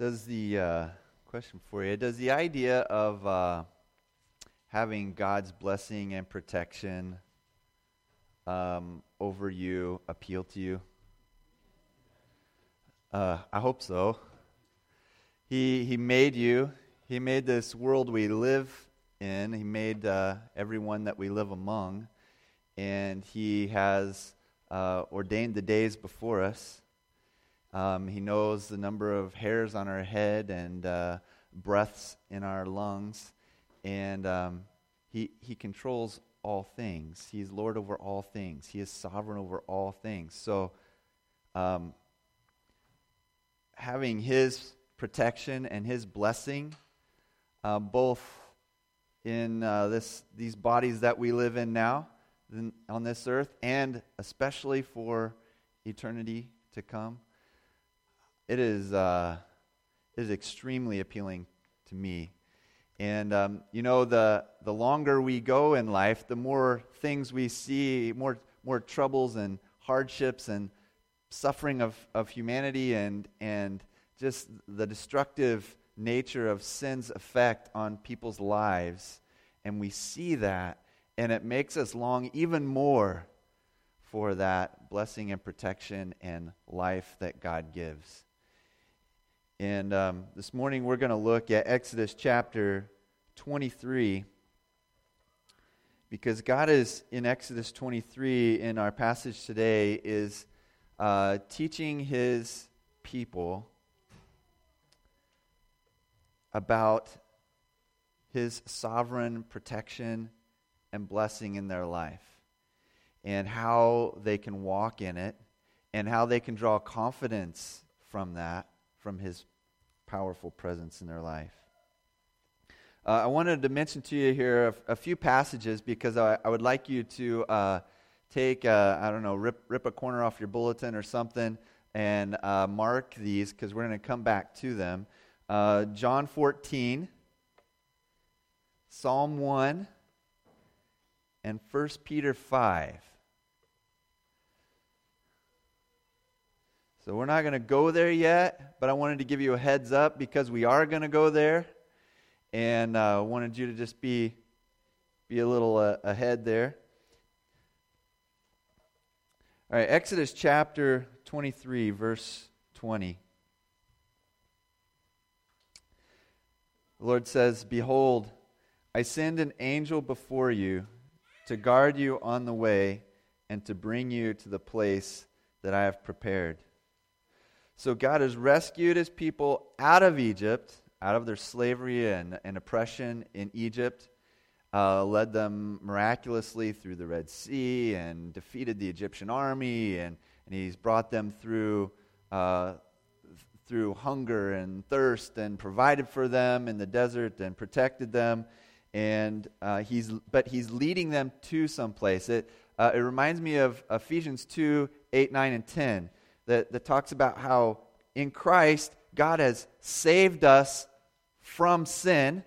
Does the question for you? Does the idea of having God's blessing and protection over you appeal to you? I hope so. He made you. He made this world we live in. He made everyone that we live among, and He has ordained the days before us. He knows the number of hairs on our head and breaths in our lungs, and he controls all things. He's Lord over all things. He is sovereign over all things. So, having His protection and His blessing, both in these bodies that we live in now on this earth, and especially for eternity to come. It is extremely appealing to me. And, the longer we go in life, the more things we see, more troubles and hardships and suffering of humanity and just the destructive nature of sin's effect on people's lives. And we see that, and it makes us long even more for that blessing and protection and life that God gives. And this morning we're going to look at Exodus chapter 23, because God is, in Exodus 23, in our passage today, is teaching His people about His sovereign protection and blessing in their life, and how they can walk in it, and how they can draw confidence from that, from His powerful presence in their life. I wanted to mention to you here a few passages, because I would like you to take, rip a corner off your bulletin or something, and mark these, because we're going to come back to them. John 14, Psalm 1, and 1 Peter 5. So we're not going to go there yet, but I wanted to give you a heads up, because we are going to go there, and I wanted you to just be a little ahead there. All right, Exodus chapter 23, verse 20. The Lord says, "Behold, I send an angel before you to guard you on the way and to bring you to the place that I have prepared." So God has rescued His people out of Egypt, out of their slavery and oppression in Egypt, led them miraculously through the Red Sea, and defeated the Egyptian army, and He's brought them through hunger and thirst, and provided for them in the desert and protected them, and He's leading them to some place. It reminds me of Ephesians 2, 8, 9, and 10. That talks about how in Christ, God has saved us from sin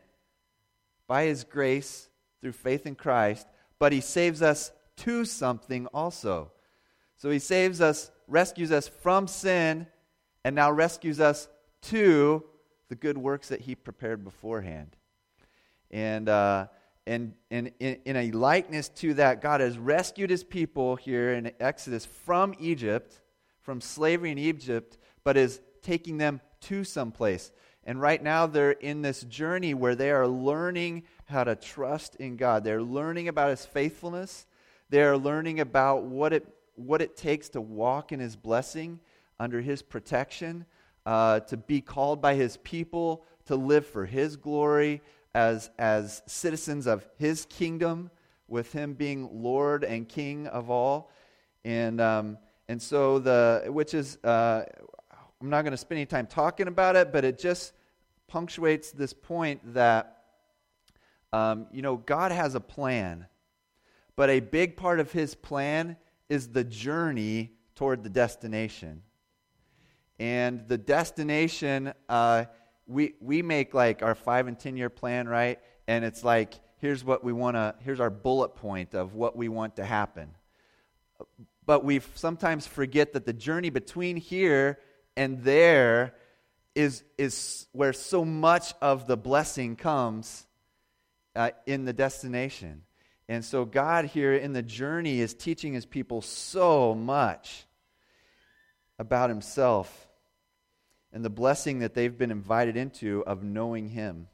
by His grace through faith in Christ, but He saves us to something also. So He saves us, rescues us from sin, and now rescues us to the good works that He prepared beforehand. And in a likeness to that, God has rescued His people here in Exodus from Egypt, from slavery in Egypt, but is taking them to someplace. And right now they're in this journey where they are learning how to trust in God. They're learning about His faithfulness. They're learning about what it takes to walk in His blessing, under His protection, to be called by His people, to live for His glory as citizens of His kingdom, with Him being Lord and King of all. And so I'm not going to spend any time talking about it, but it just punctuates this point that, God has a plan, but a big part of His plan is the journey toward the destination. And the destination, we make like our 5 and 10 year plan, right? And it's like, here's our bullet point of what we want to happen. But we sometimes forget that the journey between here and there is where so much of the blessing comes in the destination. And so God here in the journey is teaching his people so much about himself and the blessing that they've been invited into of knowing him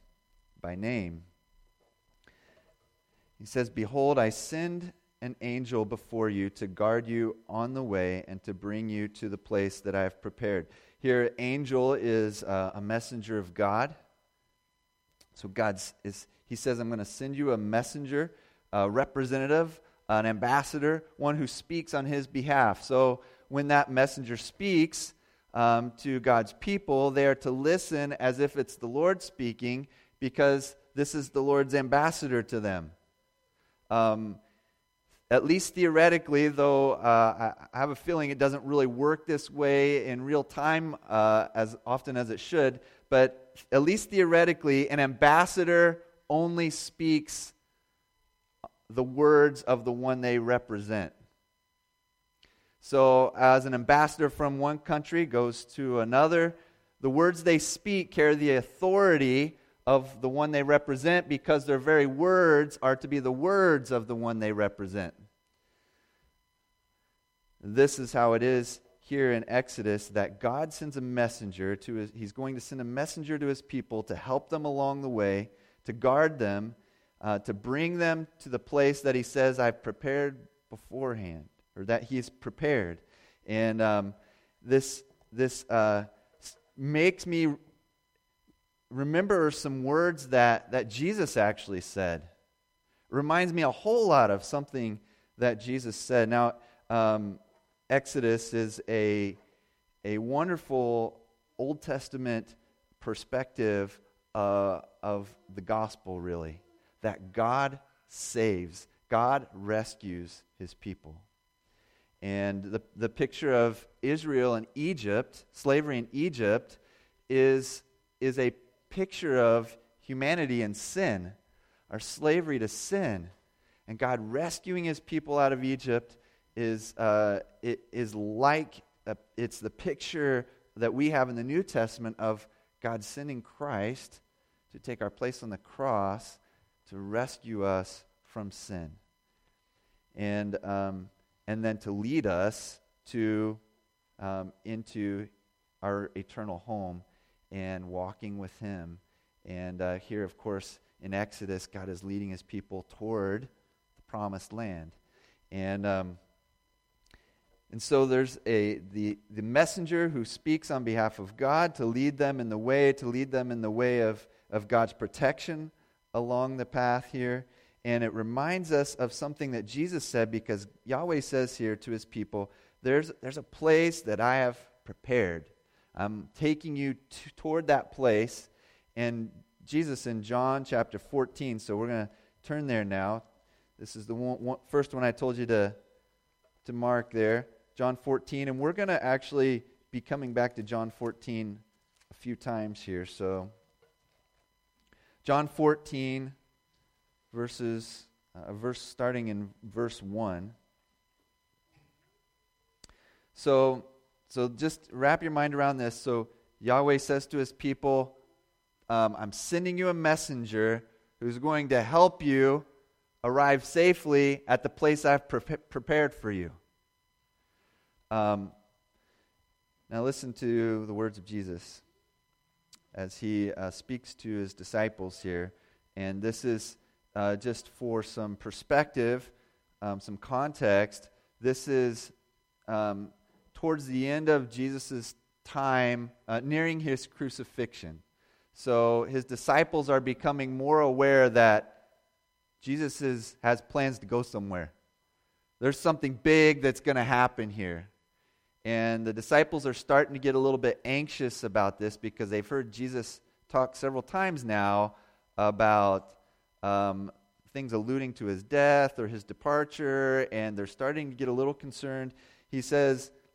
by name. He says, "Behold, I send an angel before you to guard you on the way and to bring you to the place that I have prepared." Here, angel is a messenger of God. So he says, I'm going to send you a messenger, a representative, an ambassador, one who speaks on his behalf. So when that messenger speaks to God's people, they are to listen as if it's the Lord speaking, because this is the Lord's ambassador to them. At least theoretically, though, I have a feeling it doesn't really work this way in real time as often as it should, but at least theoretically, an ambassador only speaks the words of the one they represent. So as an ambassador from one country goes to another, the words they speak carry the authority of the one they represent, because their very words are to be the words of the one they represent. This is how it is here in Exodus, that God sends a messenger to his, he's going to send a messenger to his people to help them along the way, to guard them, to bring them to the place that he says, I've prepared beforehand, or that he's prepared. And this makes me remember some words that Jesus actually said. Reminds me a whole lot of something that Jesus said. Now, Exodus is a wonderful Old Testament perspective of the gospel, really. That God saves, God rescues his people. And the picture of Israel and Egypt, slavery in Egypt, is a picture of humanity and sin, our slavery to sin, and God rescuing his people out of Egypt is the picture that we have in the New Testament of God sending Christ to take our place on the cross to rescue us from sin, and then to lead us to into our eternal home and walking with him. And here, of course, in Exodus, God is leading his people toward the promised land. And so there's the messenger who speaks on behalf of God to lead them in the way, of God's protection along the path here. And it reminds us of something that Jesus said, because Yahweh says here to his people, there's a place that I have prepared. I'm taking you toward that place. And Jesus in John chapter 14, so we're going to turn there now. This is the first one I told you to mark there, John 14. And we're going to actually be coming back to John 14 a few times here. So John 14, starting in verse 1. So just wrap your mind around this. So Yahweh says to his people, I'm sending you a messenger who's going to help you arrive safely at the place I've prepared for you. Now listen to the words of Jesus as he speaks to his disciples here. And this is just for some perspective, some context. This is towards the end of Jesus' time, nearing his crucifixion. So his disciples are becoming more aware that Jesus has plans to go somewhere. There's something big that's going to happen here. And the disciples are starting to get a little bit anxious about this, because they've heard Jesus talk several times now about things alluding to his death or his departure, and they're starting to get a little concerned. He says,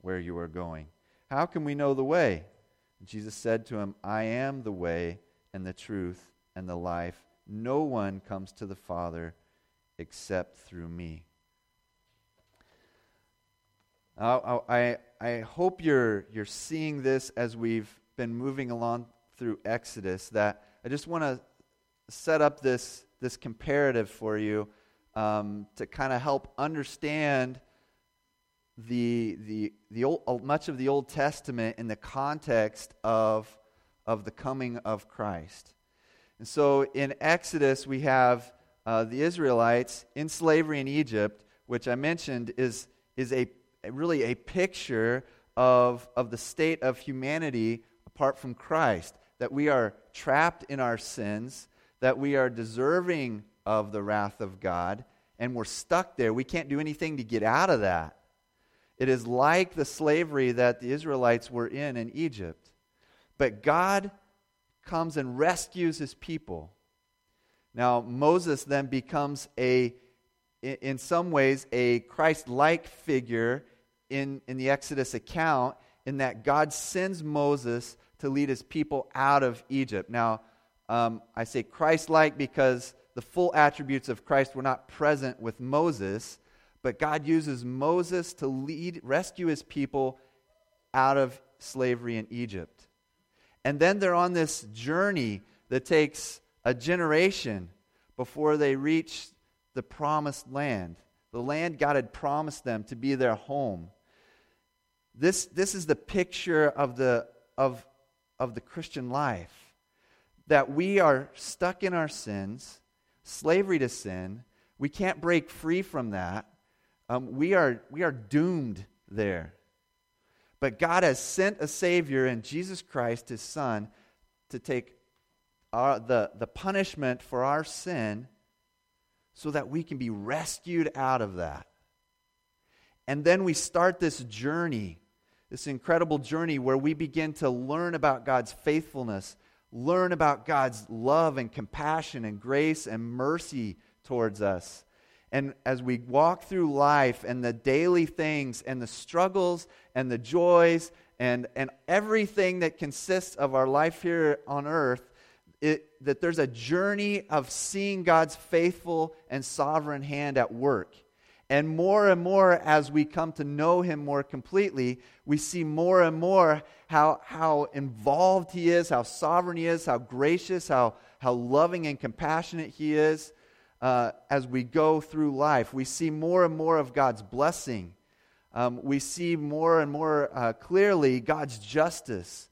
where you are going. How can we know the way?" And Jesus said to him, "I am the way and the truth and the life. No one comes to the Father except through me." I hope you're seeing this as we've been moving along through Exodus, that I just want to set up this comparative for you to kind of help understand the old, much of the Old Testament in the context of the coming of Christ. And so in Exodus we have the Israelites in slavery in Egypt, which I mentioned is a picture of the state of humanity apart from Christ, that we are trapped in our sins, that we are deserving of the wrath of God, and we're stuck there. We can't do anything to get out of that. It is like the slavery that the Israelites were in Egypt. But God comes and rescues his people. Now, Moses then becomes in some ways, a Christ-like figure in the Exodus account, in that God sends Moses to lead his people out of Egypt. Now, I say Christ-like because the full attributes of Christ were not present with Moses, but God uses Moses to rescue his people out of slavery in Egypt. And then they're on this journey that takes a generation before they reach the promised land, the land God had promised them to be their home. This is the picture of the Christian life, that we are stuck in our sins, slavery to sin. We can't break free from that. We are doomed there. But God has sent a Savior in Jesus Christ, His Son, to take the punishment for our sin, so that we can be rescued out of that. And then we start this journey, this incredible journey where we begin to learn about God's faithfulness, learn about God's love and compassion and grace and mercy towards us. And as we walk through life and the daily things and the struggles and the joys and everything that consists of our life here on earth, that there's a journey of seeing God's faithful and sovereign hand at work. And more as we come to know Him more completely, we see more and more how involved He is, how sovereign He is, how gracious, how loving and compassionate He is. As we go through life, we see more and more of God's blessing. We see more and more clearly God's justice.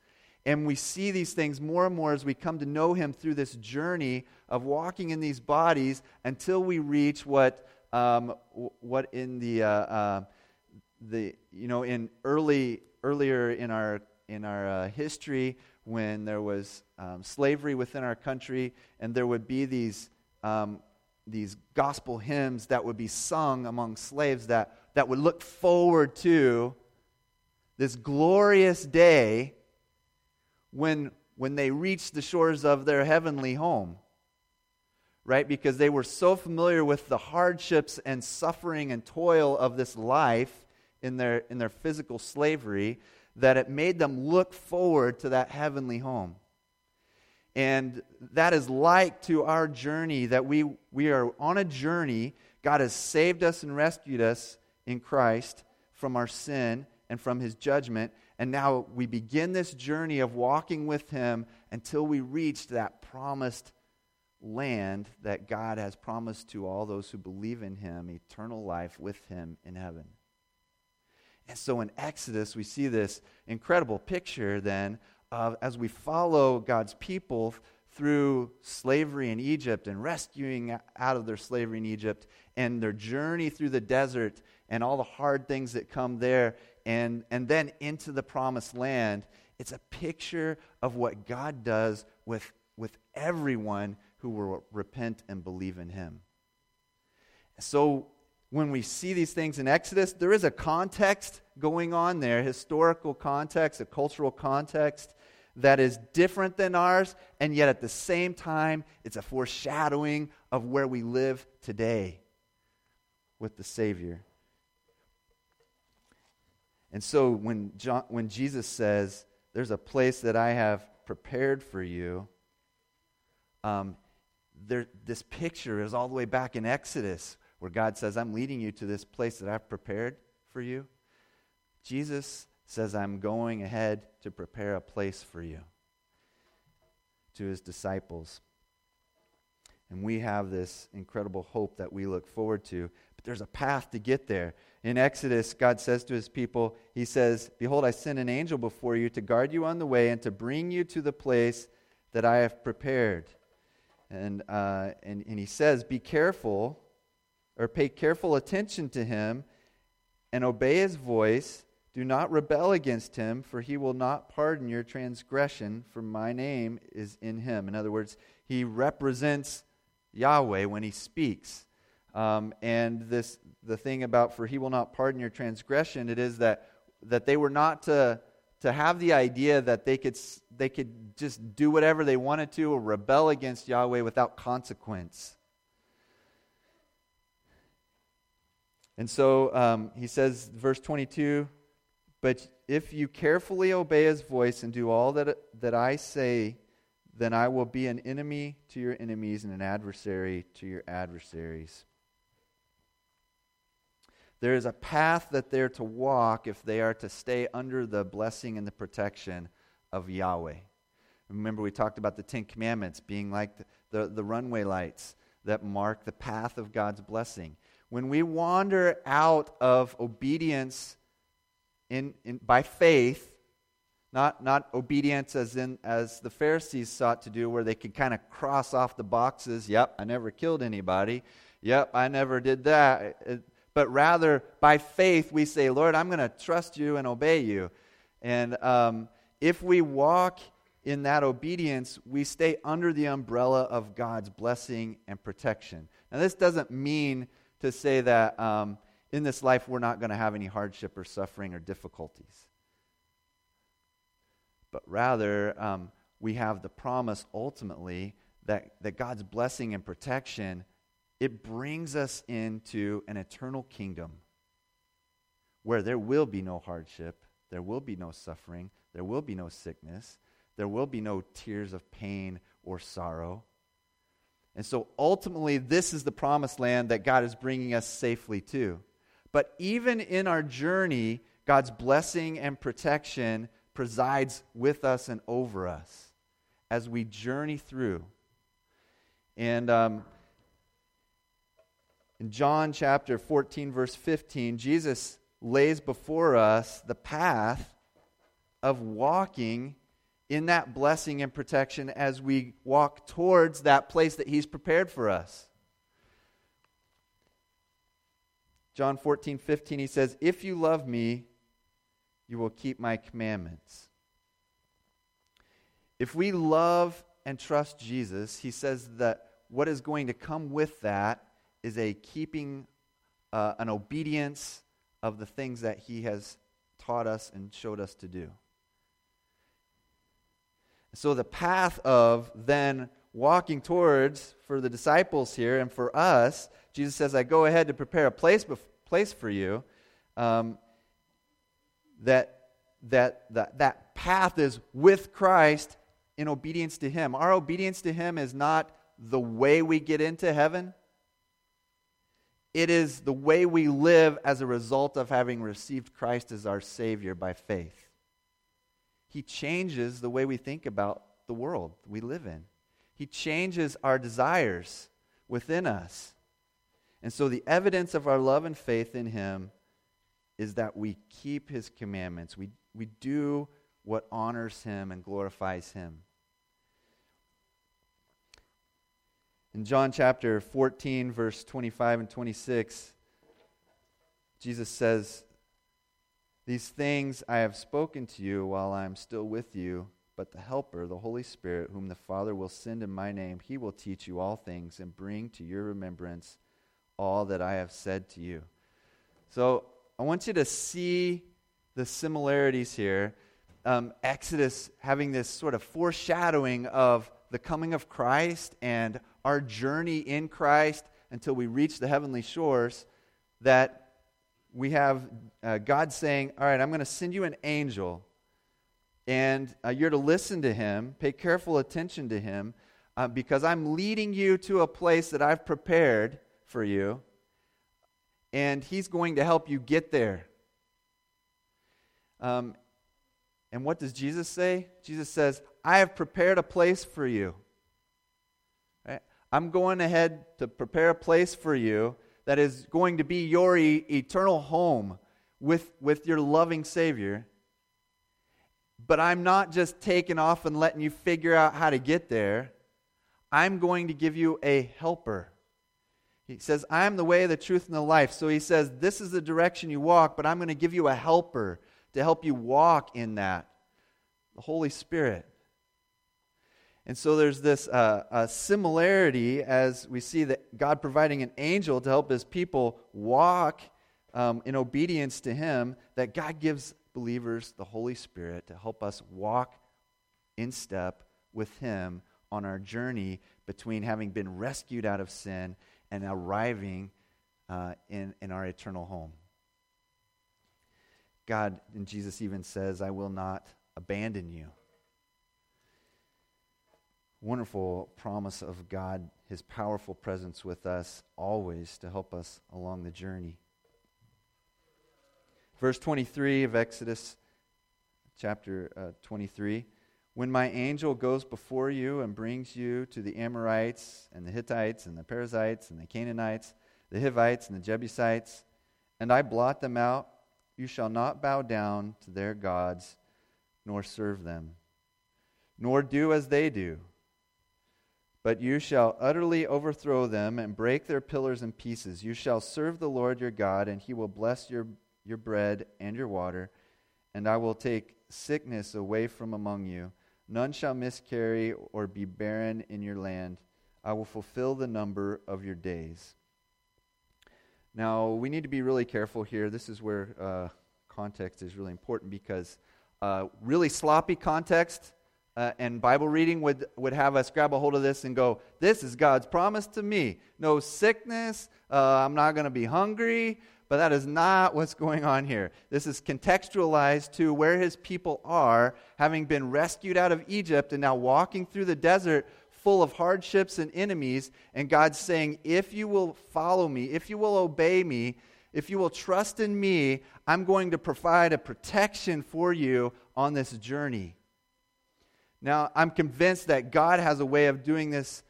And we see these things more and more as we come to know Him through this journey of walking in these bodies until we reach what in the you know in earlier in our history, when there was slavery within our country, and there would be these gospel hymns that would be sung among slaves that would look forward to this glorious day when they reached the shores of their heavenly home, right? Because they were so familiar with the hardships and suffering and toil of this life in their physical slavery, that it made them look forward to that heavenly home. And that is like to our journey, that we are on a journey. God has saved us and rescued us in Christ from our sin and from His judgment. And now we begin this journey of walking with Him until we reach that promised land that God has promised to all those who believe in Him, eternal life with Him in heaven. And so in Exodus, we see this incredible picture then of as we follow God's people through slavery in Egypt and rescuing out of their slavery in Egypt, and their journey through the desert and all the hard things that come there, and then into the promised land. It's a picture of what God does with everyone who will repent and believe in Him. So when we see these things in Exodus, there is a context going on there, historical context, a cultural context that is different than ours, and yet at the same time, it's a foreshadowing of where we live today with the Savior. And so when Jesus says, there's a place that I have prepared for you, this picture is all the way back in Exodus, where God says, I'm leading you to this place that I've prepared for you. Jesus says, I'm going ahead to prepare a place for you, to his disciples. And we have this incredible hope that we look forward to. But there's a path to get there. In Exodus, God says to his people, he says, behold, I send an angel before you to guard you on the way and to bring you to the place that I have prepared. And he says, be careful, or pay careful attention to him and obey his voice. Do not rebel against him, for he will not pardon your transgression, for my name is in him. In other words, he represents Yahweh when he speaks. The thing about for he will not pardon your transgression, it is that they were not to have the idea that they could just do whatever they wanted to or rebel against Yahweh without consequence. And so he says, verse 22, but if you carefully obey his voice and do all that I say, then I will be an enemy to your enemies and an adversary to your adversaries. There is a path that they're to walk if they are to stay under the blessing and the protection of Yahweh. Remember, we talked about the Ten Commandments being like the runway lights that mark the path of God's blessing. When we wander out of obedience by faith, not obedience as the Pharisees sought to do, where they could kind of cross off the boxes, yep, I never killed anybody, yep, I never did that, but rather by faith we say, Lord, I'm going to trust you and obey you. And if we walk in that obedience, we stay under the umbrella of God's blessing and protection. Now, this doesn't mean to say that in this life we're not going to have any hardship or suffering or difficulties. But rather, we have the promise ultimately that God's blessing and protection, it brings us into an eternal kingdom where there will be no hardship, there will be no suffering, there will be no sickness, there will be no tears of pain or sorrow. And so ultimately, this is the promised land that God is bringing us safely to. But even in our journey, God's blessing and protection presides with us and over us as we journey through. And in John chapter 14, verse 15, Jesus lays before us the path of walking in that blessing and protection as we walk towards that place that he's prepared for us. John 14, 15, he says, if you love me, you will keep my commandments. If we love and trust Jesus, he says that what is going to come with that is a keeping, an obedience of the things that he has taught us and showed us to do. So the path of then walking towards, for the disciples here and for us, Jesus says, I go ahead to prepare a place for you. That path is with Christ in obedience to him. Our obedience to him is not the way we get into heaven. It is the way we live as a result of having received Christ as our Savior by faith. He changes the way we think about the world we live in. He changes our desires within us. And so the evidence of our love and faith in him is that we keep his commandments. We do what honors him and glorifies him. In John chapter 14, verse 25 and 26, Jesus says, these things I have spoken to you while I am still with you, but the Helper, the Holy Spirit, whom the Father will send in my name, he will teach you all things and bring to your remembrance all that I have said to you. So I want you to see the similarities here. Exodus having this sort of foreshadowing of the coming of Christ and our journey in Christ until we reach the heavenly shores, that we have God saying, all right, I'm going to send you an angel, and you're to listen to him, pay careful attention to him, because I'm leading you to a place that I've prepared for you, and he's going to help you get there. And what does Jesus say? Jesus says, I have prepared a place for you. Right? I'm going ahead to prepare a place for you that is going to be your eternal home with your loving Savior. But I'm not just taking off and letting you figure out how to get there. I'm going to give you a helper. He says, I am the way, the truth, and the life. So he says, this is the direction you walk, but I'm going to give you a helper to help you walk in that, the Holy Spirit. And so there's this similarity as we see that God providing an angel to help his people walk in obedience to him, that God gives believers the Holy Spirit to help us walk in step with him on our journey between having been rescued out of sin and arriving in our eternal home. God, and Jesus even says, I will not abandon you. Wonderful promise of God, his powerful presence with us always to help us along the journey. Verse 23 of Exodus chapter 23, when my angel goes before you and brings you to the Amorites and the Hittites and the Perizzites and the Canaanites, the Hivites and the Jebusites, and I blot them out, you shall not bow down to their gods, nor serve them, nor do as they do. But you shall utterly overthrow them and break their pillars in pieces. You shall serve the Lord your God, and he will bless your bread and your water. And I will take sickness away from among you. None shall miscarry or be barren in your land. I will fulfill the number of your days. Now, we need to be really careful here. This is where context is really important, because really sloppy context and Bible reading would have us grab a hold of this and go, this is God's promise to me. No sickness, I'm not going to be hungry, but that is not what's going on here. This is contextualized to where his people are, having been rescued out of Egypt and now walking through the desert full of hardships and enemies, and God's saying, if you will follow me, if you will obey me, if you will trust in me, I'm going to provide a protection for you on this journey. Now, I'm convinced that God has a way of doing this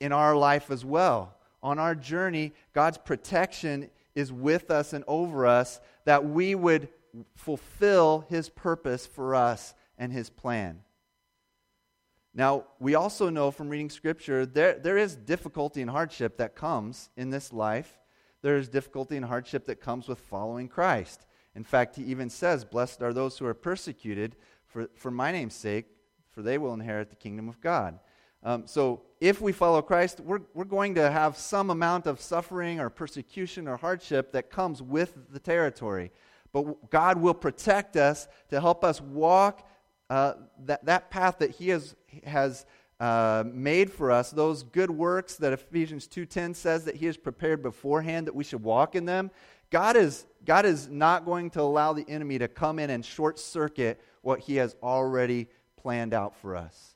in our life as well. On our journey, God's protection is with us and over us, that we would fulfill his purpose for us and his plan. Now, we also know from reading Scripture, there is difficulty and hardship that comes in this life. There is difficulty and hardship that comes with following Christ. In fact, he even says, blessed are those who are persecuted for my name's sake, for they will inherit the kingdom of God. So if we follow Christ, we're going to have some amount of suffering or persecution or hardship that comes with the territory. But God will protect us to help us walk that path that he has made for us, those good works that Ephesians 2:10 says that he has prepared beforehand that we should walk in them. God is not going to allow the enemy to come in and short circuit what he has already planned out for us.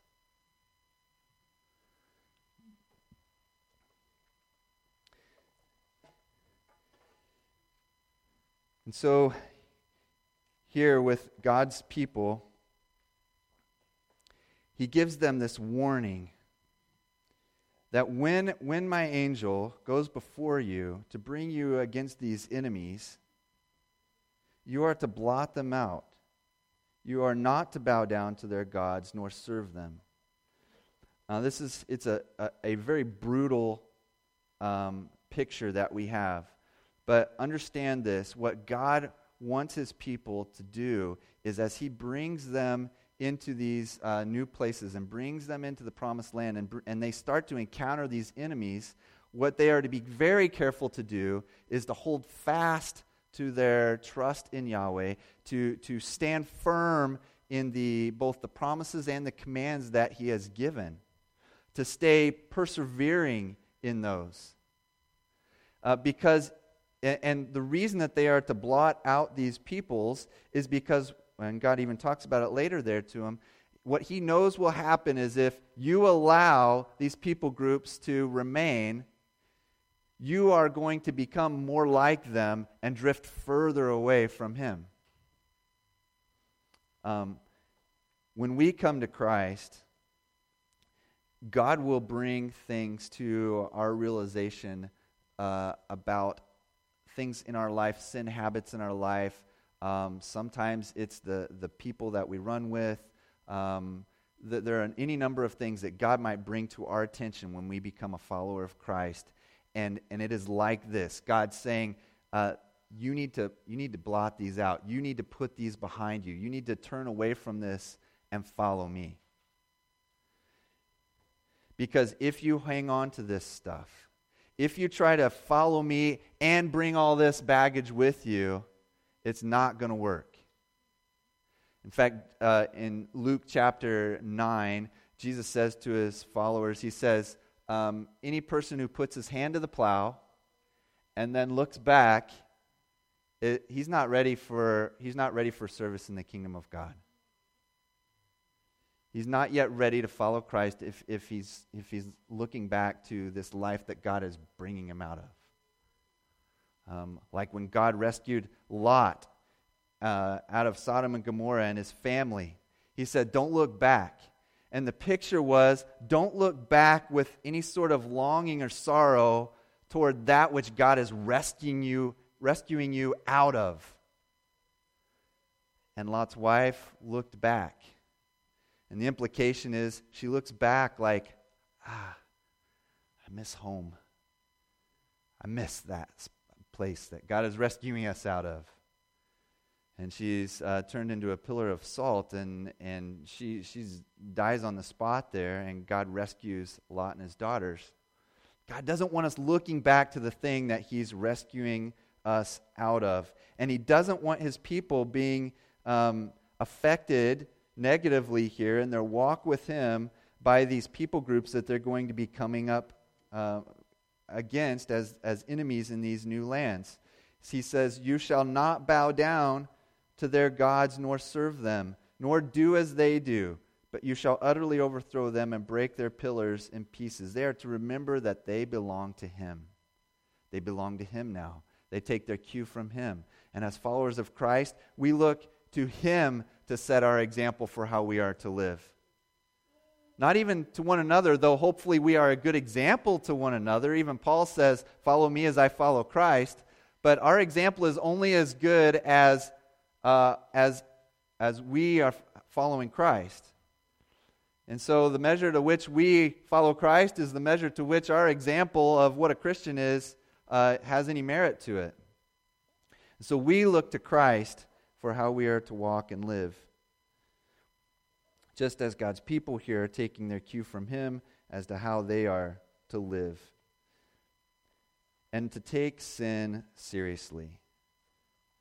And so here with God's people, he gives them this warning that when my angel goes before you to bring you against these enemies, you are to blot them out. You are not to bow down to their gods nor serve them. It's a very brutal picture that we have. But understand this, what God wants his people to do is as he brings them into these new places and brings them into the promised land and they start to encounter these enemies, what they are to be very careful to do is to hold fast to their trust in Yahweh, to stand firm in both the promises and the commands that he has given, to stay persevering in those. Because the reason that they are to blot out these peoples is because, and God even talks about it later there to him, what he knows will happen is if you allow these people groups to remain, you are going to become more like them and drift further away from him. When we come to Christ, God will bring things to our realization about things in our life, sin habits in our life. Sometimes it's the people that we run with. There are any number of things that God might bring to our attention when we become a follower of Christ. And it is like this. God's saying, you need to blot these out. You need to put these behind you. You need to turn away from this and follow me. Because if you hang on to this stuff, if you try to follow me and bring all this baggage with you, it's not going to work. In fact, in Luke chapter 9, Jesus says to his followers, he says, any person who puts his hand to the plow and then looks back, he's not ready for service in the kingdom of God. He's not yet ready to follow Christ if he's looking back to this life that God is bringing him out of. Like when God rescued Lot out of Sodom and Gomorrah and his family, he said, "Don't look back." And the picture was, don't look back with any sort of longing or sorrow toward that which God is rescuing you out of. And Lot's wife looked back. And the implication is she looks back like, I miss home. I miss that place that God is rescuing us out of. And she's turned into a pillar of salt, and she's dies on the spot there, and God rescues Lot and his daughters. God doesn't want us looking back to the thing that he's rescuing us out of. And he doesn't want his people being affected negatively here in their walk with him by these people groups that they're going to be coming up against as enemies in these new lands. He says, "You shall not bow down to their gods nor serve them, nor do as they do, but you shall utterly overthrow them and break their pillars in pieces." They are to remember that they belong to him. They belong to him now. They take their cue from him. And as followers of Christ, we look to him to set our example for how we are to live. Not even to one another, though hopefully we are a good example to one another. Even Paul says, "Follow me as I follow Christ." But our example is only as good as we are following Christ. And so the measure to which we follow Christ is the measure to which our example of what a Christian is has any merit to it. And so we look to Christ for how we are to walk and live. Just as God's people here are taking their cue from him as to how they are to live. And to take sin seriously.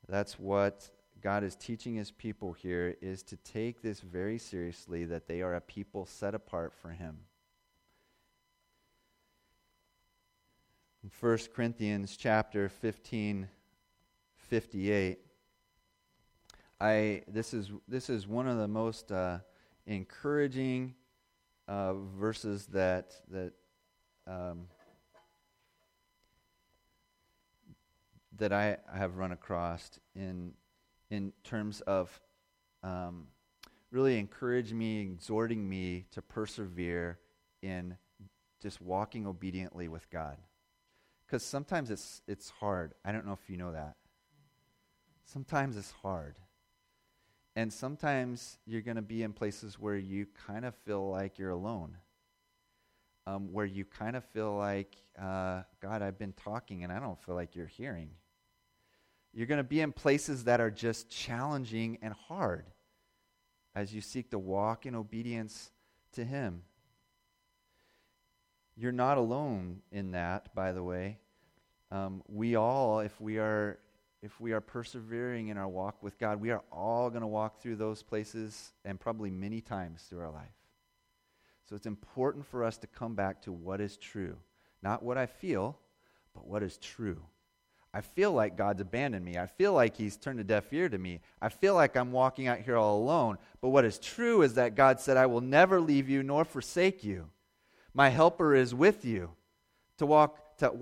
That's what God is teaching his people here, is to take this very seriously, that they are a people set apart for him. In 1 Corinthians chapter 15:58, this is one of the most encouraging verses that I have run across in terms of really encouraging me, exhorting me to persevere in just walking obediently with God. Because sometimes it's hard. I don't know if you know that. Sometimes it's hard. And sometimes you're going to be in places where you kind of feel like you're alone. Where you kind of feel like, God, I've been talking and I don't feel like you're hearing. You're going to be in places that are just challenging and hard as you seek to walk in obedience to him. You're not alone in that, by the way. We all, if we are if we are persevering in our walk with God, we are all going to walk through those places and probably many times through our life. So it's important for us to come back to what is true. Not what I feel, but what is true. I feel like God's abandoned me. I feel like he's turned a deaf ear to me. I feel like I'm walking out here all alone. But what is true is that God said, I will never leave you nor forsake you. My helper is with you that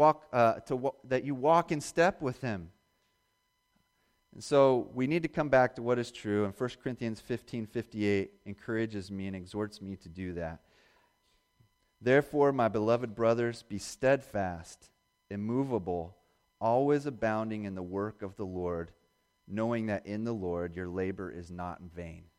you walk in step with him. And so we need to come back to what is true. And 1 Corinthians 15:58 encourages me and exhorts me to do that. Therefore, my beloved brothers, be steadfast, immovable, always abounding in the work of the Lord, knowing that in the Lord your labor is not in vain.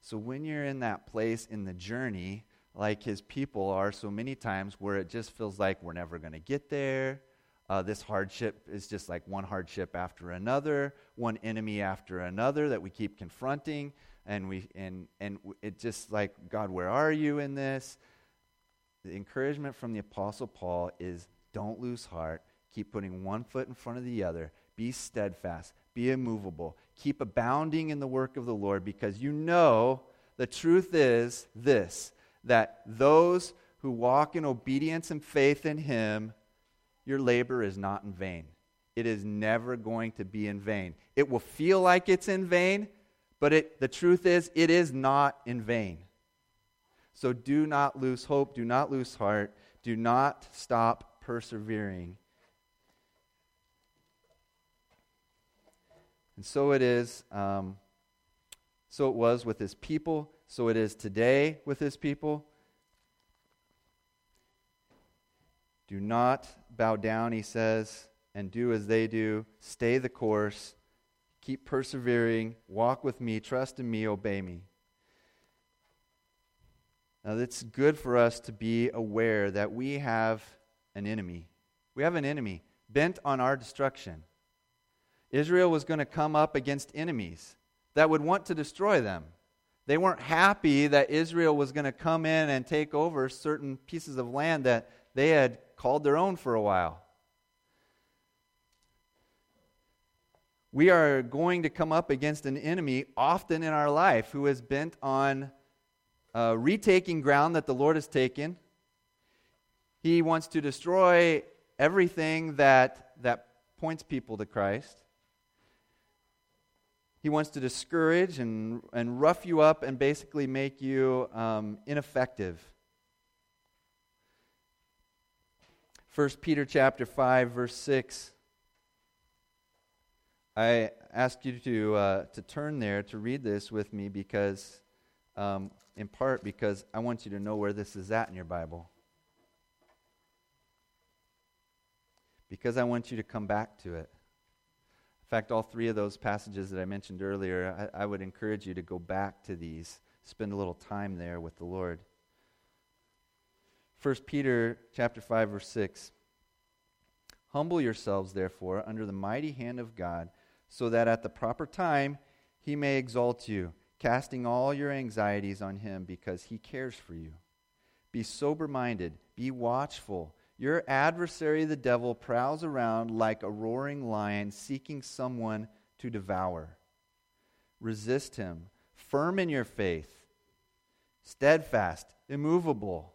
So when you're in that place in the journey, like his people are so many times, where it just feels like we're never going to get there, this hardship is just like one hardship after another, one enemy after another that we keep confronting, and it just like, God, where are you in this? The encouragement from the Apostle Paul is, don't lose heart. Keep putting one foot in front of the other. Be steadfast. Be immovable. Keep abounding in the work of the Lord, because you know the truth is this, that those who walk in obedience and faith in him, your labor is not in vain. It is never going to be in vain. It will feel like it's in vain, but the truth is it is not in vain. So do not lose hope. Do not lose heart. Do not stop persevering. And so it is, so it was with his people, so it is today with his people. Do not bow down, he says, and do as they do. Stay the course, keep persevering, walk with me, trust in me, obey me. Now, it's good for us to be aware that we have an enemy. We have an enemy bent on our destruction. Israel was going to come up against enemies that would want to destroy them. They weren't happy that Israel was going to come in and take over certain pieces of land that they had called their own for a while. We are going to come up against an enemy often in our life who is bent on retaking ground that the Lord has taken. He wants to destroy everything that points people to Christ. He wants to discourage and rough you up and basically make you ineffective. 1 Peter chapter 5, verse 6. I ask you to turn there to read this with me, because, in part, because I want you to know where this is at in your Bible. Because I want you to come back to it. In fact, all three of those passages that I mentioned earlier, I would encourage you to go back to these. Spend a little time there with the Lord. 1 Peter chapter 5, verse 6. Humble yourselves, therefore, under the mighty hand of God, so that at the proper time he may exalt you, casting all your anxieties on him, because he cares for you. Be sober-minded, be watchful. Your adversary, the devil, prowls around like a roaring lion, seeking someone to devour. Resist him, firm in your faith, steadfast, immovable,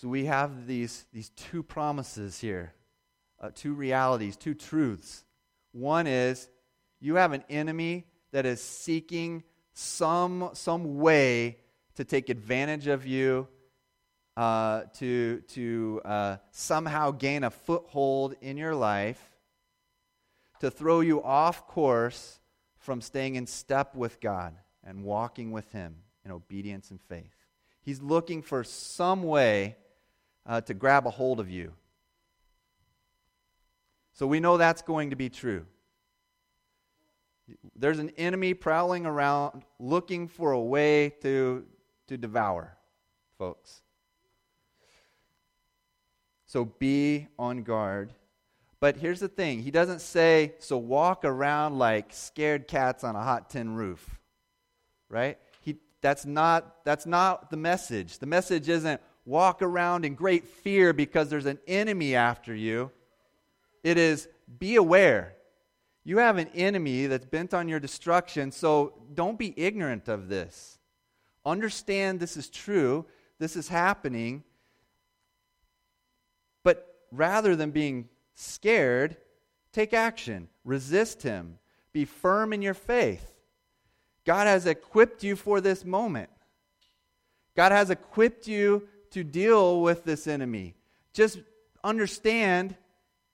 So we have these two promises here, two realities, two truths. One is, you have an enemy that is seeking some way to take advantage of you, to somehow gain a foothold in your life, to throw you off course from staying in step with God and walking with him in obedience and faith. He's looking for some way to grab a hold of you. So we know that's going to be true. There's an enemy prowling around looking for a way to devour, folks. So be on guard. But here's the thing. He doesn't say, so walk around like scared cats on a hot tin roof. Right? That's not the message. The message isn't walk around in great fear because there's an enemy after you. It is be aware. You have an enemy that's bent on your destruction, so don't be ignorant of this. Understand this is true. This is happening. But rather than being scared, take action. Resist him. Be firm in your faith. God has equipped you for this moment. God has equipped you to deal with this enemy. Just understand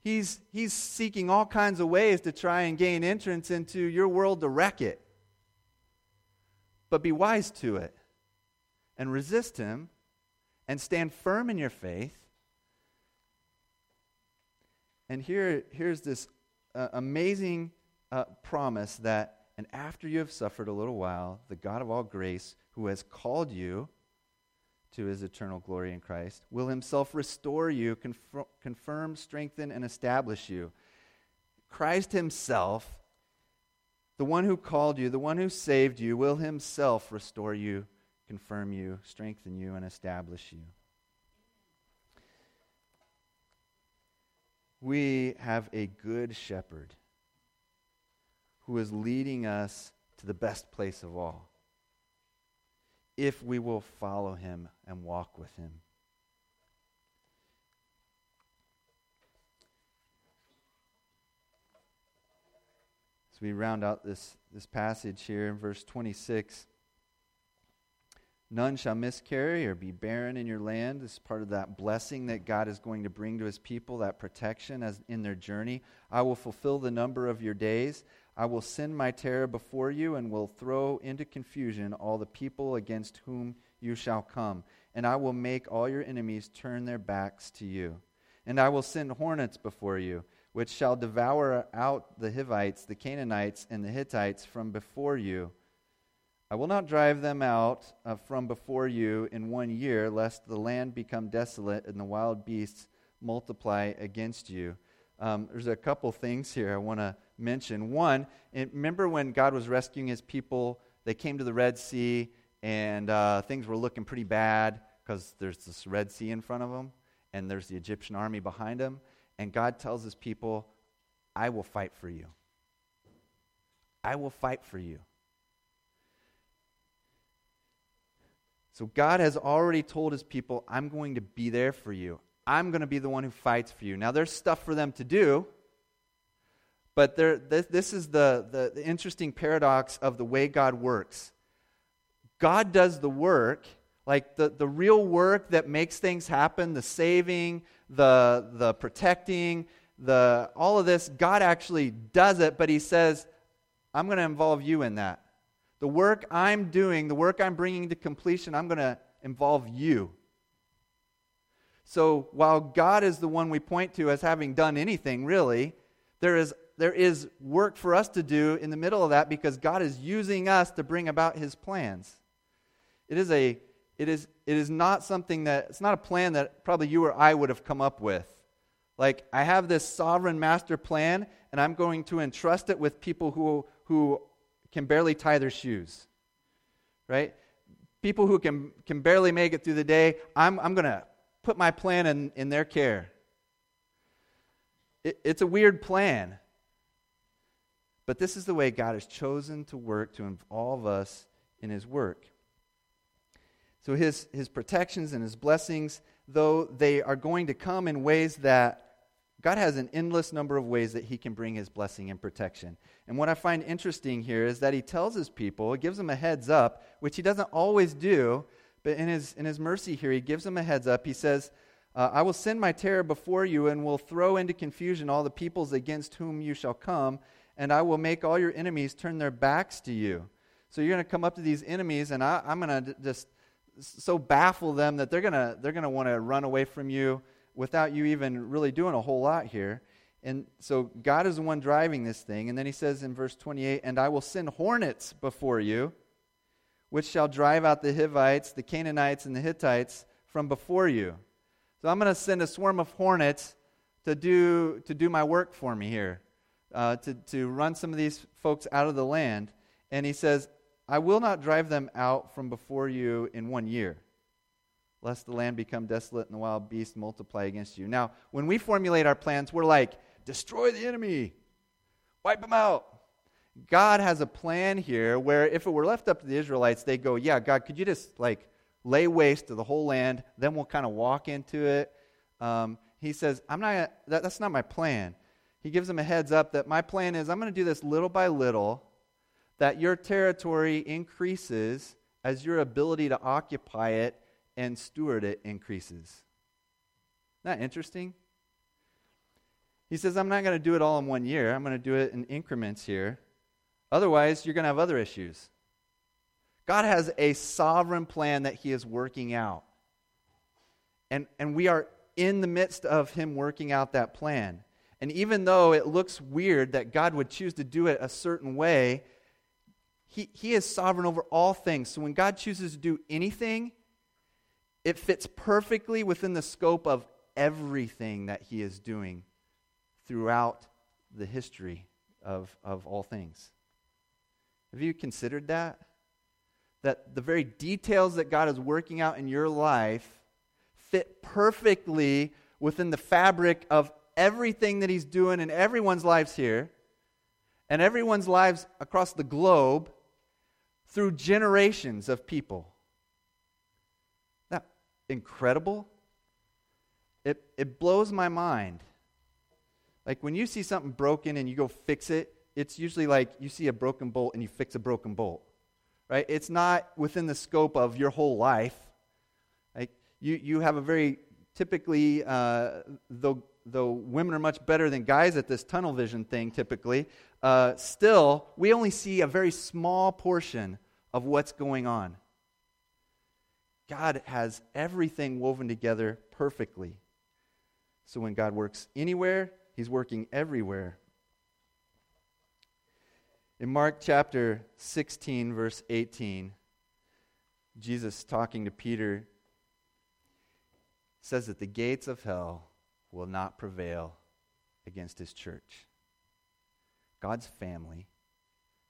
he's seeking all kinds of ways to try and gain entrance into your world to wreck it. But be wise to it and resist him and stand firm in your faith. And here's this amazing promise that, and after you have suffered a little while, the God of all grace, who has called you to his eternal glory in Christ, will himself restore you, confirm, strengthen, and establish you. Christ himself, the one who called you, the one who saved you, will himself restore you, confirm you, strengthen you, and establish you. We have a good shepherd who is leading us to the best place of all, if we will follow him and walk with him. As we round out this passage here in verse 26, none shall miscarry or be barren in your land. This is part of that blessing that God is going to bring to his people, that protection as in their journey. I will fulfill the number of your days. I will send my terror before you and will throw into confusion all the people against whom you shall come. And I will make all your enemies turn their backs to you. And I will send hornets before you, which shall devour out the Hivites, the Canaanites, and the Hittites from before you. I will not drive them out from before you in 1 year, lest the land become desolate and the wild beasts multiply against you. There's a couple things here I want to mention. One, remember when God was rescuing his people, they came to the Red Sea, and things were looking pretty bad because there's this Red Sea in front of them, and there's the Egyptian army behind them, and God tells his people, I will fight for you. I will fight for you. So God has already told his people, I'm going to be there for you. I'm going to be the one who fights for you. Now, there's stuff for them to do, but this is the interesting paradox of the way God works. God does the work, like the real work that makes things happen, the saving, the protecting, all of this. God actually does it, but he says, I'm going to involve you in that. The work I'm doing, the work I'm bringing to completion, I'm going to involve you. So while God is the one we point to as having done anything, really, there is work for us to do in the middle of that because God is using us to bring about his plans. It is not something that, it's not a plan that probably you or I would have come up with. Like, I have this sovereign master plan and I'm going to entrust it with people who can barely tie their shoes. Right? People who can barely make it through the day, I'm going to put my plan in their care. It's a weird plan. But this is the way God has chosen to work to involve us in his work. So his protections and his blessings, though they are going to come in ways that God has an endless number of ways that he can bring his blessing and protection. And what I find interesting here is that he tells his people, he gives them a heads up, which he doesn't always do, but in his mercy here, he gives them a heads up. He says, I will send my terror before you and will throw into confusion all the peoples against whom you shall come, and I will make all your enemies turn their backs to you. So you're going to come up to these enemies, and I'm going to just so baffle them that they're going to want to run away from you without you even really doing a whole lot here. And so God is the one driving this thing. And then he says in verse 28, "And I will send hornets before you, which shall drive out the Hivites, the Canaanites, and the Hittites from before you." So I'm going to send a swarm of hornets to do my work for me here, to run some of these folks out of the land. And he says, "I will not drive them out from before you in 1 year, lest the land become desolate and the wild beasts multiply against you." Now, when we formulate our plans, we're like, destroy the enemy, wipe them out. God has a plan here where if it were left up to the Israelites, they go, yeah, God, could you just lay waste to the whole land, then we'll kind of walk into it. He says, that's not my plan. He gives them a heads up that my plan is I'm going to do this little by little, that your territory increases as your ability to occupy it and steward it increases. Isn't that interesting? He says, I'm not going to do it all in 1 year. I'm going to do it in increments here. Otherwise, you're going to have other issues. God has a sovereign plan that he is working out. And we are in the midst of him working out that plan. And even though it looks weird that God would choose to do it a certain way, he is sovereign over all things. So when God chooses to do anything, it fits perfectly within the scope of everything that he is doing throughout the history of all things. Have you considered that? That the very details that God is working out in your life fit perfectly within the fabric of everything that he's doing in everyone's lives here and everyone's lives across the globe through generations of people. Isn't that incredible? It blows my mind. Like when you see something broken and you go fix it, it's usually like you see a broken bolt and you fix a broken bolt, right? It's not within the scope of your whole life. Like you have a very typically, though women are much better than guys at this tunnel vision thing typically, still we only see a very small portion of what's going on. God has everything woven together perfectly. So when God works anywhere, he's working everywhere. In Mark chapter 16, verse 18, Jesus talking to Peter says that the gates of hell will not prevail against his church. God's family,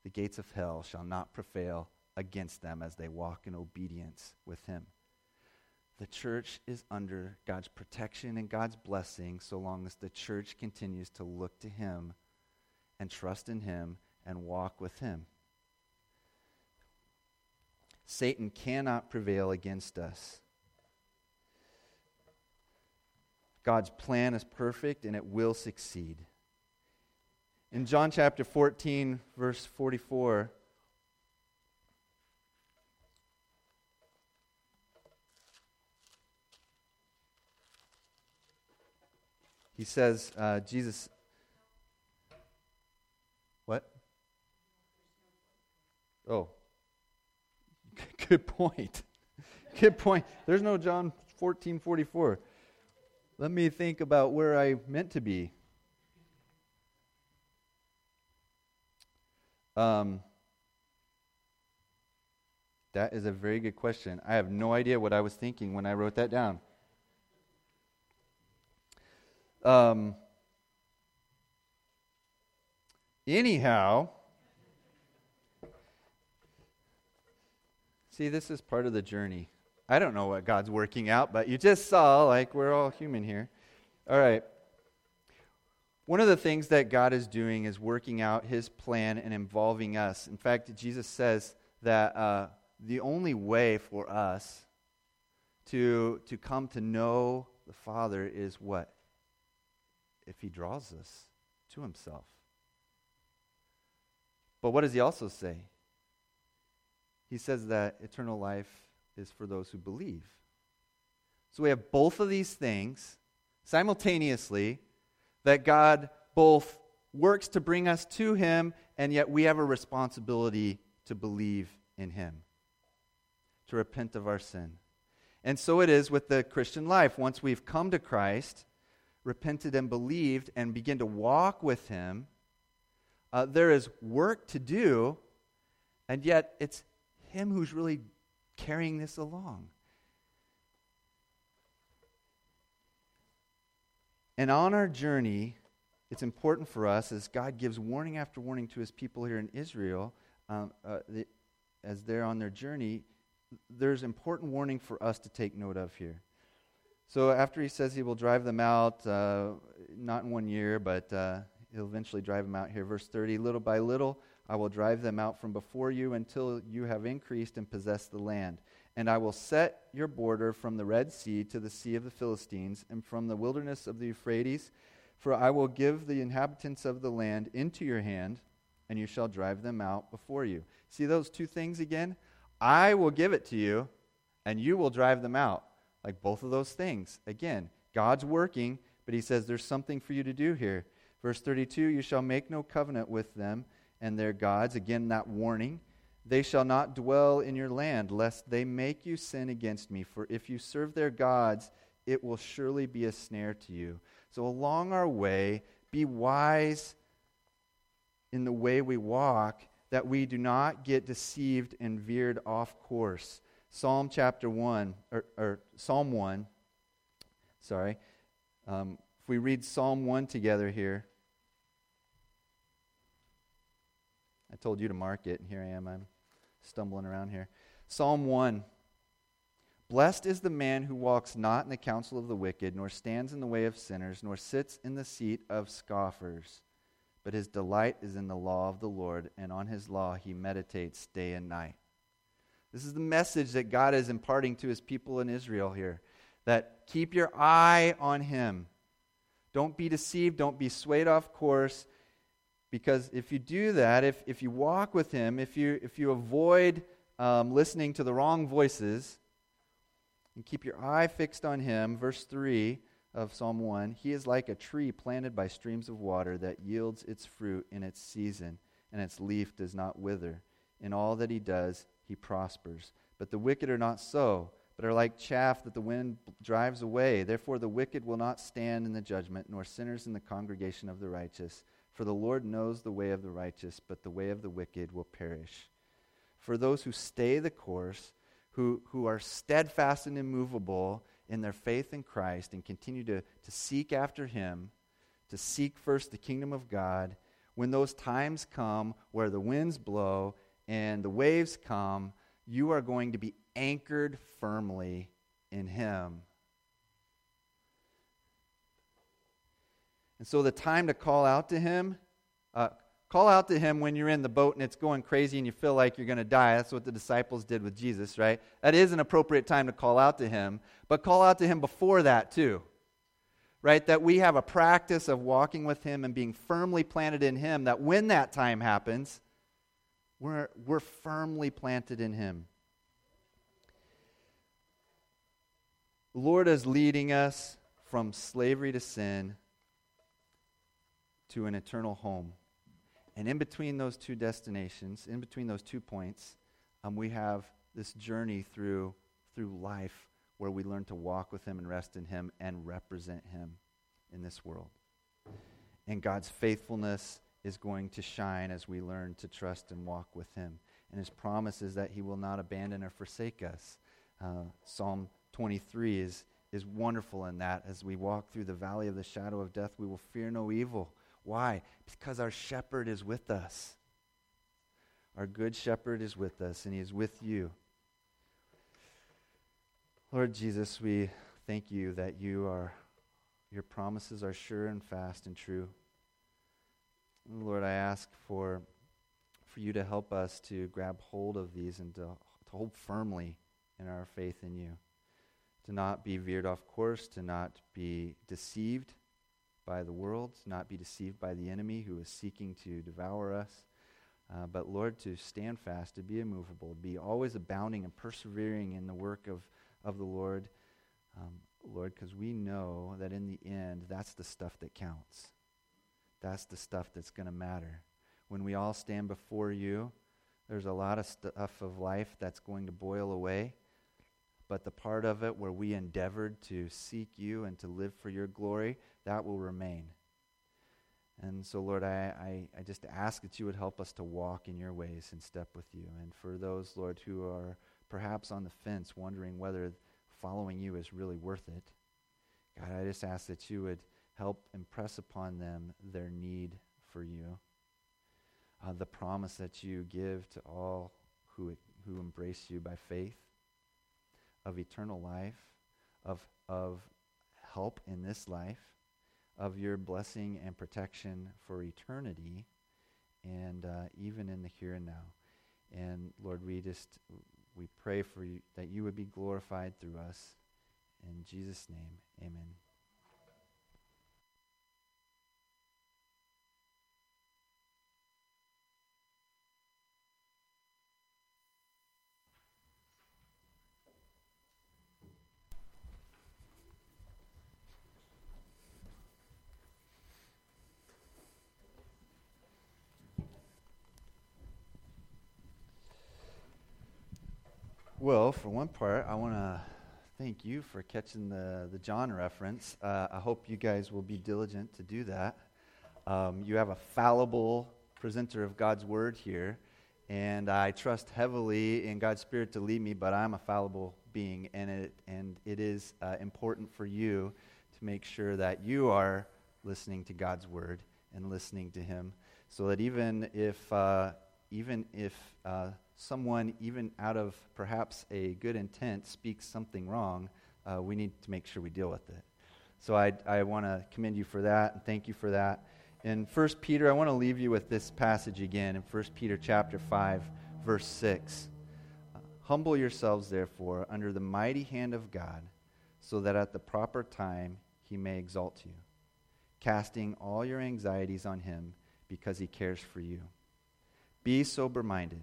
the gates of hell shall not prevail against them as they walk in obedience with him. The church is under God's protection and God's blessing so long as the church continues to look to him and trust in him and walk with him. Satan cannot prevail against us. God's plan is perfect and it will succeed. In John chapter 14, verse 44, he says, Jesus, what? Oh, good point. Good point. There's no John 14:44. Let me think about where I meant to be. That is a very good question. I have no idea what I was thinking when I wrote that down. Anyhow, see, this is part of the journey. I don't know what God's working out, but you just saw, we're all human here. All right. One of the things that God is doing is working out his plan and involving us. In fact, Jesus says that the only way for us to come to know the Father is what? If he draws us to himself. But what does he also say? He says that eternal life is for those who believe. So we have both of these things simultaneously, that God both works to bring us to him, and yet we have a responsibility to believe in him, to repent of our sin. And so it is with the Christian life. Once we've come to Christ, repented and believed and begin to walk with him, there is work to do, and yet it's him who's really carrying this along. And on our journey, it's important for us, as God gives warning after warning to his people here in Israel, as they're on their journey, there's important warning for us to take note of here. So after he says he will drive them out, not in 1 year, but he'll eventually drive them out here. Verse 30, little by little, I will drive them out from before you until you have increased and possessed the land. And I will set your border from the Red Sea to the Sea of the Philistines and from the wilderness of the Euphrates, for I will give the inhabitants of the land into your hand, and you shall drive them out before you. See those two things again? I will give it to you, and you will drive them out. Like both of those things. Again, God's working, but he says there's something for you to do here. Verse 32, you shall make no covenant with them and their gods. Again, that warning. They shall not dwell in your land, lest they make you sin against me. For if you serve their gods, it will surely be a snare to you. So along our way, be wise in the way we walk, that we do not get deceived and veered off course. Psalm chapter 1, or Psalm 1, sorry. If we read Psalm 1 together here. I told you to mark it, and here I am. I'm stumbling around here. Psalm 1. Blessed is the man who walks not in the counsel of the wicked, nor stands in the way of sinners, nor sits in the seat of scoffers. But his delight is in the law of the Lord, and on his law he meditates day and night. This is the message that God is imparting to his people in Israel here. That keep your eye on him. Don't be deceived. Don't be swayed off course. Because if you do that, if you walk with him, if you avoid listening to the wrong voices and keep your eye fixed on him, verse 3 of Psalm 1, he is like a tree planted by streams of water that yields its fruit in its season, and its leaf does not wither. In all that he does, he prospers. But the wicked are not so, but are like chaff that the wind drives away. Therefore the wicked will not stand in the judgment, nor sinners in the congregation of the righteous. For the Lord knows the way of the righteous, but the way of the wicked will perish. For those who stay the course, who are steadfast and immovable in their faith in Christ and continue to seek after him, to seek first the kingdom of God, when those times come where the winds blow and the waves come, you are going to be anchored firmly in him. And so the time to call out to him when you're in the boat and it's going crazy and you feel like you're going to die. That's what the disciples did with Jesus, right? That is an appropriate time to call out to him, but call out to him before that too, right? That we have a practice of walking with him and being firmly planted in him, that when that time happens, we're firmly planted in him. The Lord is leading us from slavery to sin to an eternal home. And in between those two destinations, in between those 2 points, we have this journey through life where we learn to walk with him and rest in him and represent him in this world. And God's faithfulness is going to shine as we learn to trust and walk with him. And his promise is that he will not abandon or forsake us. Psalm 23 is wonderful in that. As we walk through the valley of the shadow of death, we will fear no evil. Why? Because our shepherd is with us. Our good shepherd is with us, and he is with you. Lord Jesus, we thank you that your promises are sure and fast and true. Lord, I ask for you to help us to grab hold of these and to hold firmly in our faith in you, to not be veered off course, to not be deceived by the world, to not be deceived by the enemy who is seeking to devour us, but Lord, to stand fast, to be immovable, be always abounding and persevering in the work of the Lord, Lord, because we know that in the end, that's the stuff that counts. That's the stuff that's going to matter. When we all stand before you, there's a lot of stuff of life that's going to boil away. but the part of it where we endeavored to seek you and to live for your glory, that will remain. And so, Lord, I just ask that you would help us to walk in your ways and step with you. And for those, Lord, who are perhaps on the fence wondering whether following you is really worth it, God, I just ask that you would help impress upon them their need for you, the promise that you give to all who embrace you by faith, of eternal life, of help in this life, of your blessing and protection for eternity, and even in the here and now. And Lord, we pray for you that you would be glorified through us. In Jesus' name, amen. Well, for one part, I want to thank you for catching the John reference. I hope you guys will be diligent to do that. You have a fallible presenter of God's word here, and I trust heavily in God's Spirit to lead me, but I'm a fallible being, and it is important for you to make sure that you are listening to God's word and listening to him, so that even if someone, even out of perhaps a good intent, speaks something wrong, we need to make sure we deal with it. So I want to commend you for that and thank you for that. In 1 Peter, I want to leave you with this passage again in 1 Peter chapter 5, verse 6. Humble yourselves, therefore, under the mighty hand of God, so that at the proper time he may exalt you, casting all your anxieties on him because he cares for you. Be sober-minded.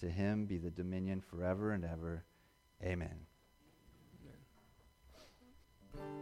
To him be the dominion forever and ever. Amen.